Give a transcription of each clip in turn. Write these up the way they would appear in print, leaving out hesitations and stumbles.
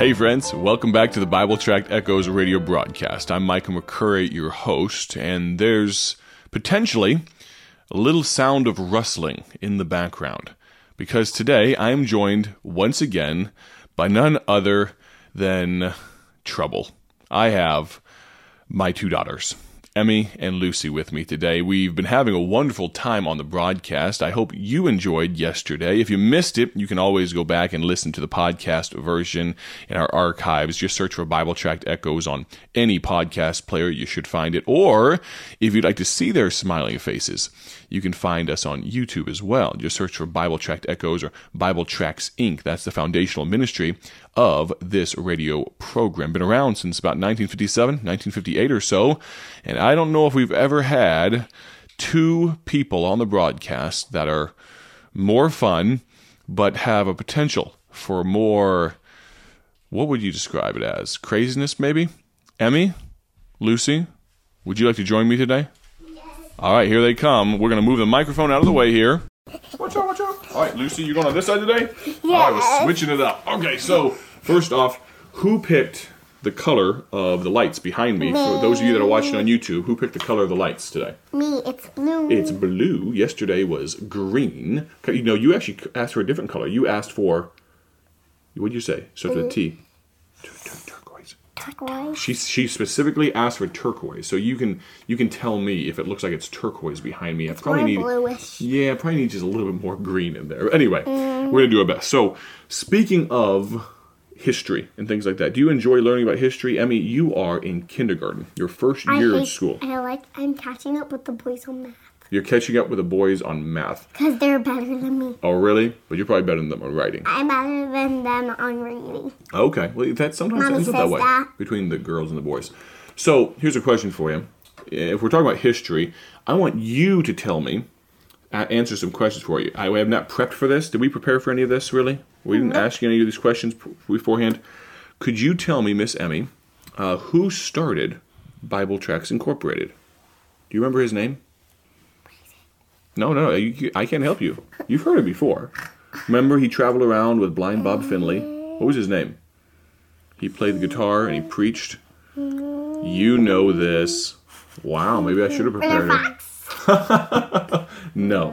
Hey friends, welcome back to the Bible Tract Echoes radio broadcast. I'm Micah McCurry, your host, and there's potentially a little sound of rustling in the background, because today I'm joined once again by none other than trouble. I have my two daughters, Emmy and Lucy, with me today. We've been having a wonderful time on the broadcast. I hope you enjoyed yesterday. If you missed it, you can always go back and listen to the podcast version in our archives. Just search for Bible Tract Echoes on any podcast player. You should find it. Or if you'd like to see their smiling faces, you can find us on YouTube as well. Just search for Bible Tract Echoes or Bible Tracts Inc. That's the foundational ministry of this radio program. Been around since about 1957, 1958 or so, and I don't know if we've ever had two people on the broadcast that are more fun, but have a potential for more, what would you describe it as? Craziness, maybe? Emmy? Lucy? Would you like to join me today? Yes. All right, here they come. We're going to move the microphone out of the way here. Watch out, watch out. All right, Lucy, you going on this side today? Yes. All right, we're switching it up. Okay, so first off, who picked the color of the lights behind me? For those of you that are watching on YouTube, who picked the color of the lights today? Me, it's blue. It's blue. Yesterday was green. You know, you actually asked for a different color. You asked for, what did you say? So the T. Turquoise. Turquoise. She specifically asked for turquoise. So you can tell me if it looks like it's turquoise behind me. It's bluish. Yeah, I probably need just a little bit more green in there. Anyway, we're going to do our best. So speaking of history and things like that. Do you enjoy learning about history? Emmy, you are in kindergarten, your first year of school. I'm catching up with the boys on math. You're catching up with the boys on math. Because they're better than me. Oh, really? But you're probably better than them on writing. I'm better than them on reading. Okay. Well, that sometimes ends up that way between the girls and the boys. So here's a question for you. If we're talking about history, I want you to tell me, answer some questions for you. I have not prepped for this. Did we prepare for any of this, really? We didn't ask you any of these questions beforehand. Could you tell me, Miss Emmy, who started Bible Tracts Incorporated? Do you remember his name? No. I can't help you. You've heard it before. Remember, he traveled around with Blind Bob Finley. What was his name? He played the guitar and he preached. You know this. Wow, maybe I should have prepared it. No.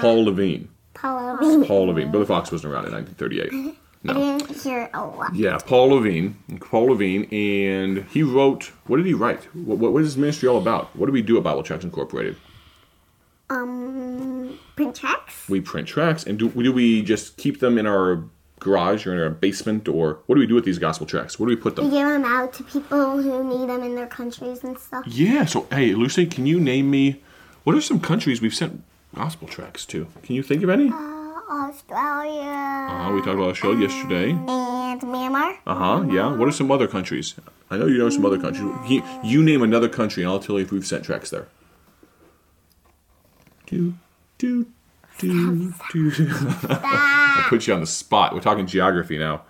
Paul Levine. Paul Levine. Brother Fox wasn't around in 1938. No. I didn't hear a lot. Yeah, Paul Levine, and he wrote, what did he write? What is his ministry all about? What do we do at Bible Tracts Incorporated? Print tracts. We print tracts, and do we just keep them in our garage or in our basement, or what do we do with these gospel tracts? Where do we put them? We give them out to people who need them in their countries and stuff. Yeah, so hey, Lucy, can you name me, what are some countries we've sent gospel tracts to? Can you think of any? Australia. We talked about Australia yesterday. And Myanmar. Yeah. What are some other countries? I know you know some other countries. You name another country and I'll tell you if we've sent tracts there. Stop. I'll put you on the spot. We're talking geography now.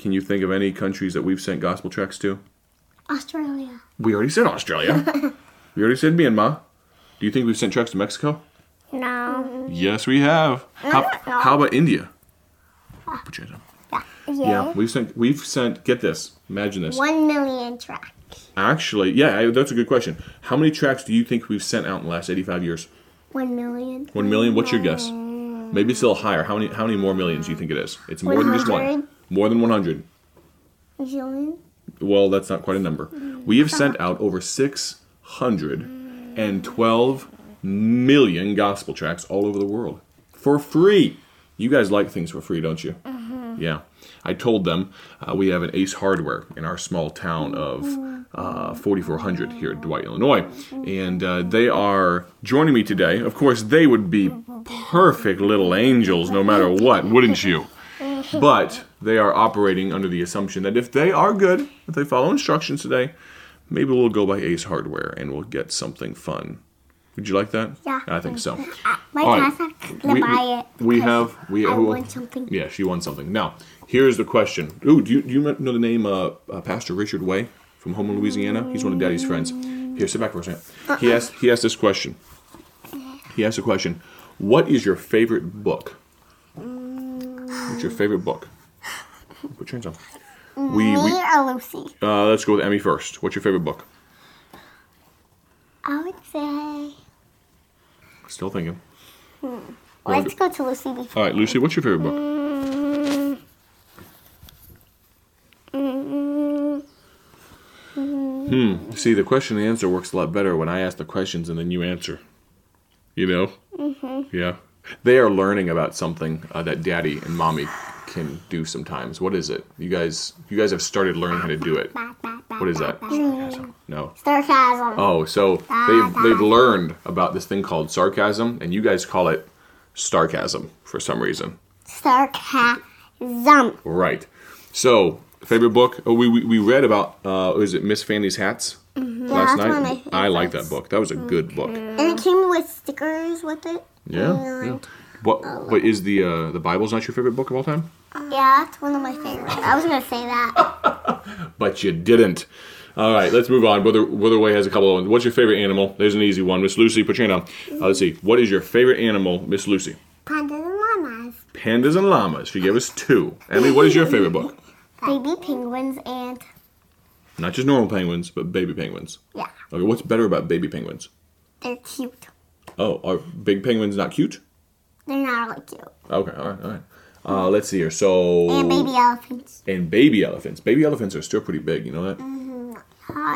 Can you think of any countries that we've sent gospel tracts to? Australia. We already said Australia. We already said Myanmar. Do you think we've sent tracts to Mexico? No. Yes, we have. How about India? Put your hand up. Yeah. We've sent, get this, imagine this. 1 million tracts. Actually, yeah, that's a good question. How many tracts do you think we've sent out in the last 85 years? 1 million. 1 million? What's your guess? Maybe it's a little higher. How many more millions do you think it is? It's more 100? Than just one. More than 100. New Zealand? Well, that's not quite a number. We have sent out over 612 million gospel tracts all over the world for free. You guys like things for free, don't you? Mm-hmm. Yeah. I told them we have an Ace Hardware in our small town of 4,400 here at Dwight, Illinois. And they are joining me today. Of course, they would be perfect little angels no matter what, wouldn't you? But they are operating under the assumption that if they are good, if they follow instructions today, maybe we'll go by Ace Hardware and we'll get something fun. Would you like that? Yeah. I think so. My class has to buy it. I want something. Yeah, she won something. Now, here's the question. Ooh, do you know the name Pastor Richard Way from Homeland, Louisiana? He's one of Daddy's friends. Here, sit back for a second. He asked this question. He asked the question, what is your favorite book? What's your favorite book? Put your hands on. Me or Lucy? Let's go with Emmy first. What's your favorite book? I would say... Still thinking. Let's go to Lucy before. All right, Lucy, what's your favorite book? See, the question and answer works a lot better when I ask the questions and then you answer. You know? Mm-hmm. Yeah. They are learning about something that Daddy and Mommy can do sometimes. What is it? You guys have started learning how to do it. What is that? Sarcasm. No. Sarcasm. Oh, so they've learned about this thing called sarcasm, and you guys call it starcasm for some reason. Sarcasm. Right. So, favorite book? Oh, we read about, is it Miss Fanny's Hats? Mm-hmm. Last night? One of my favorites. I like that book. That was a good book. And it came with stickers with it. Yeah. But is the Bible's not your favorite book of all time? Yeah, it's one of my favorites. I was going to say that. But you didn't. All right, let's move on. Brother Way has a couple of ones. What's your favorite animal? There's an easy one. Miss Lucy, put your hand down. Let's see. What is your favorite animal, Miss Lucy? Pandas and llamas. Pandas and llamas. She gave us two. Emmy, what is your favorite book? Baby penguins and... Not just normal penguins, but baby penguins. Yeah. Okay, what's better about baby penguins? They're cute. Oh, are big penguins not cute? They're not really cute. Okay, all right. Let's see here. So and baby elephants. Baby elephants are still pretty big. You know that. Mm-hmm.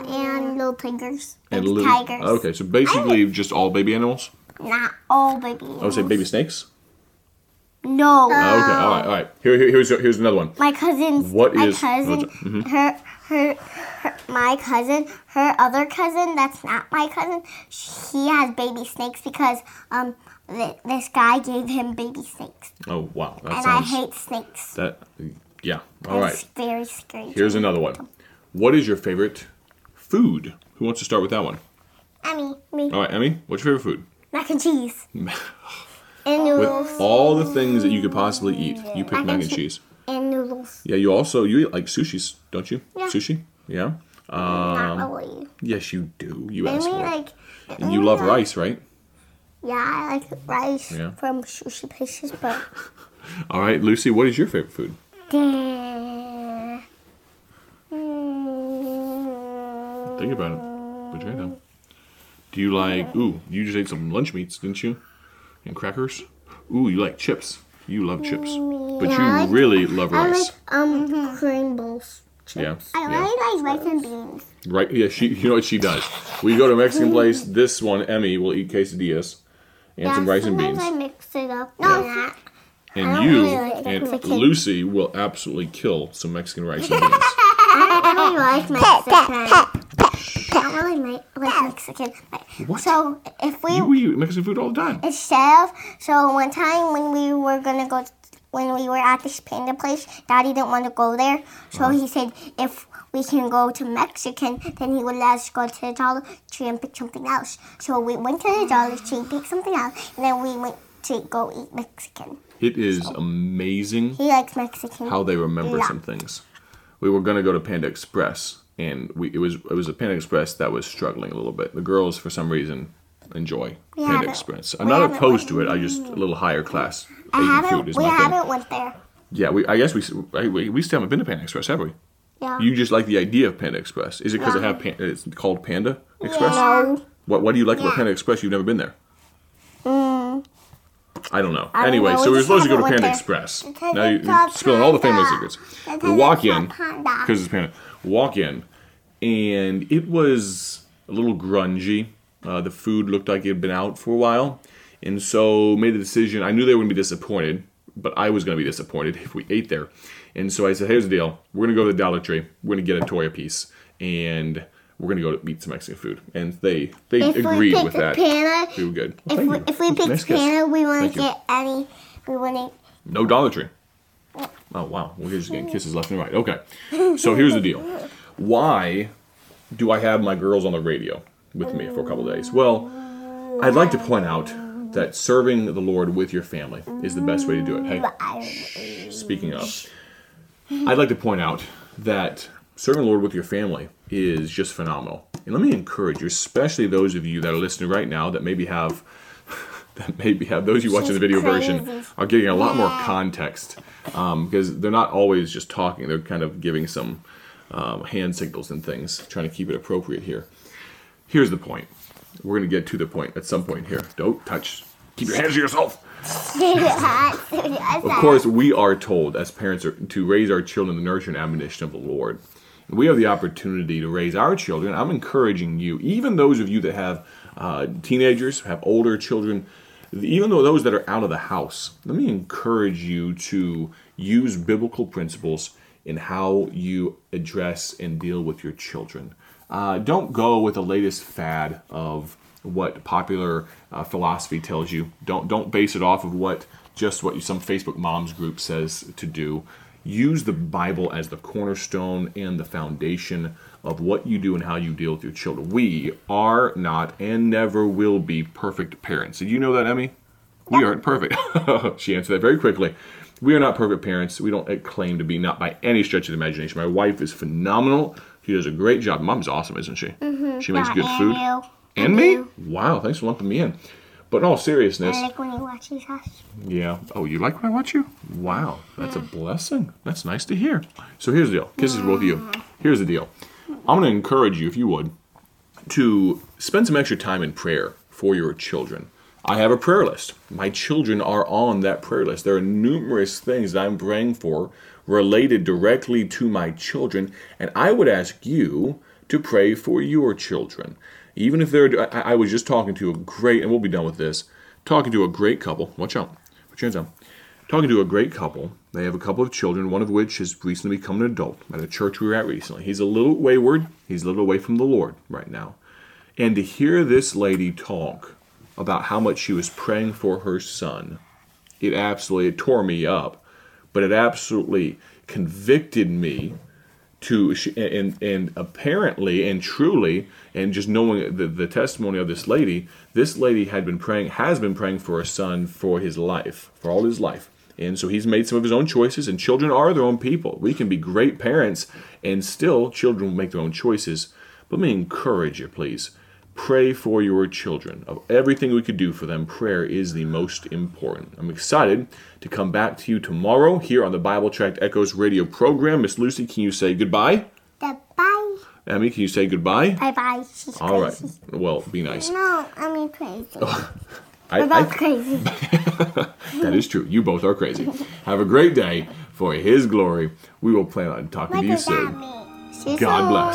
And little tigers. Tigers. Okay, so basically just all baby animals. Not all baby animals. I would say baby snakes. No. Okay. All right. Here's another one. My cousin, her other cousin, that's not my cousin. He has baby snakes because this guy gave him baby snakes. Oh wow! I hate snakes. That's very scary. Here's another one. What is your favorite food? Who wants to start with that one? Emmy. Me. All right, Emmy. What's your favorite food? Mac and cheese. And noodles. With all the things that you could possibly eat, you pick mac and cheese. And noodles. Yeah, you eat like sushis, don't you? Yeah. Sushi? Yeah. Not really. Yes, you do. You asked for it. And you love rice, right? Yeah, I like rice from sushi places, but... All right, Lucy, what is your favorite food? Think about it. Put your hand down. Do you like... Ooh, you just ate some lunch meats, didn't you? And crackers. Ooh, you like chips. You love chips. But you really love rice. I like Pringles chips. Yeah. I like rice and beans. Right? Yeah, you know what she does. We go to a Mexican place. This one, Emmy, will eat quesadillas and some rice and beans. I mix it up. No. And Lucy will absolutely kill some Mexican rice and beans. I don't really like Mexican. I don't really like Mexican. What? So if we eat Mexican food all the time. So one time when we were at this Panda place, Daddy didn't want to go there. So he said if we can go to Mexican, then he would let us go to the Dollar Tree and pick something else. So we went to the Dollar Tree, picked something else, and then we went to go eat Mexican. It is amazing. He likes Mexican. How they remember some things. We were going to go to Panda Express, and it was a Panda Express that was struggling a little bit. The girls, for some reason, enjoy Panda Express. I'm not opposed to it. I just a little higher class. We haven't went there. Yeah, I guess we still haven't been to Panda Express, have we? Yeah. You just like the idea of Panda Express. Is it because it's called Panda Express? No. What do you like about Panda Express? You've never been there. I don't know. Anyway, so we were supposed to go to Panda Express. Now you're spilling all the family secrets. We walk in, because it's Panda. Walk in, and it was a little grungy. The food looked like it had been out for a while. And so made the decision. I knew they were going to be disappointed, but I was going to be disappointed if we ate there. And so I said, here's the deal. We're going to go to the Dollar Tree. We're going to get a toy apiece. And... we're going to go to eat some Mexican food. And they agreed with that. Panda, we were good. Well, if we picked Panda, we wouldn't get any. We wouldn't. No Dollar Tree. Oh, wow. We're just getting kisses left and right. Okay. So here's the deal. Why do I have my girls on the radio with me for a couple of days? Well, I'd like to point out that serving the Lord with your family is the best way to do it. Hey, speaking of, I'd like to point out that serving the Lord with your family is just phenomenal. And let me encourage you, especially those of you that are listening right now that maybe have that maybe have those you watch in the video version are getting a lot more context, because they're not always just talking. They're kind of giving some hand signals and things, trying to keep it appropriate here. Here's the point. We're going to get to the point at some point here. Don't touch. Keep your hands to yourself. Of course, we are told as parents to raise our children in the nurture and admonition of the Lord. We have the opportunity to raise our children. I'm encouraging you, even those of you that have teenagers, have older children, even though those that are out of the house, let me encourage you to use biblical principles in how you address and deal with your children. Don't go with the latest fad of what popular philosophy tells you. Don't base it off of what some Facebook moms group says to do. Use the Bible as the cornerstone and the foundation of what you do and how you deal with your children. We are not and never will be perfect parents. Did you know that, Emmy? We aren't perfect. She answered that very quickly. We are not perfect parents. We don't claim to be, not by any stretch of the imagination. My wife is phenomenal. She does a great job. Mom's awesome, isn't she? Mm-hmm. She makes good food. You. And me? You. Wow, thanks for lumping me in. But in all seriousness... I like when you watch these house. Yeah. Oh, you like when I watch you? Wow. That's a blessing. That's nice to hear. So here's the deal. Kisses to both of you. Here's the deal. I'm going to encourage you, if you would, to spend some extra time in prayer for your children. I have a prayer list. My children are on that prayer list. There are numerous things that I'm praying for related directly to my children. And I would ask you to pray for your children. Even if they're, I was just talking to a great, and we'll be done with this, talking to a great couple. Watch out. Put your hands down. Talking to a great couple. They have a couple of children, one of which has recently become an adult at a church we were at recently. He's a little wayward. He's a little away from the Lord right now. And to hear this lady talk about how much she was praying for her son, it tore me up, but it absolutely convicted me to, and apparently and truly, and just knowing the testimony of this lady has been praying for her son for his life, for all his life. And so he's made some of his own choices, and children are their own people. We can be great parents, and still children will make their own choices. But let me encourage you, please. Pray for your children. Of everything we could do for them, prayer is the most important. I'm excited to come back to you tomorrow here on the Bible Tract Echoes radio program. Miss Lucy, can you say goodbye? Goodbye. Emmy, can you say goodbye? Bye-bye. She's all crazy. Right. Well, be nice. No, I mean crazy. We're both crazy. That is true. You both are crazy. Have a great day. For His glory, we will plan on talking to you soon. God bless.